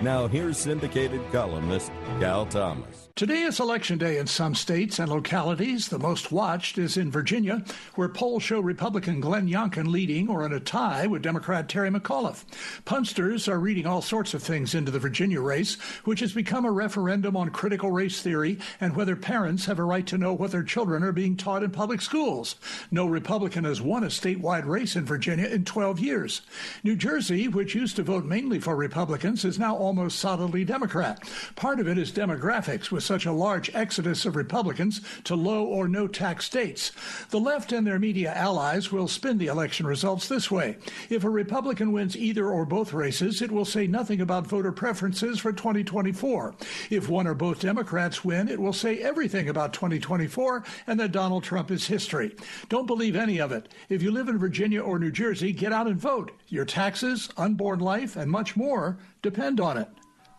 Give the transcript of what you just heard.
Now here's syndicated columnist Cal Thomas. Today is Election Day in some states and localities. The most watched is in Virginia, where polls show Republican Glenn Youngkin leading or in a tie with Democrat Terry McAuliffe. Punsters are reading all sorts of things into the Virginia race, which has become a referendum on critical race theory and whether parents have a right to know what their children are being taught in public schools. No Republican has won a statewide race in Virginia in 12 years. New Jersey, which used to vote mainly for Republicans, is now almost solidly Democrat. Part of it is demographics, with such a large exodus of Republicans to low or no tax states. The left and their media allies will spin the election results this way. If a Republican wins either or both races, it will say nothing about voter preferences for 2024. If one or both Democrats win, it will say everything about 2024 and that Donald Trump is history. Don't believe any of it. If you live in Virginia or New Jersey, get out and vote. Your taxes, unborn life, and much more depend on it.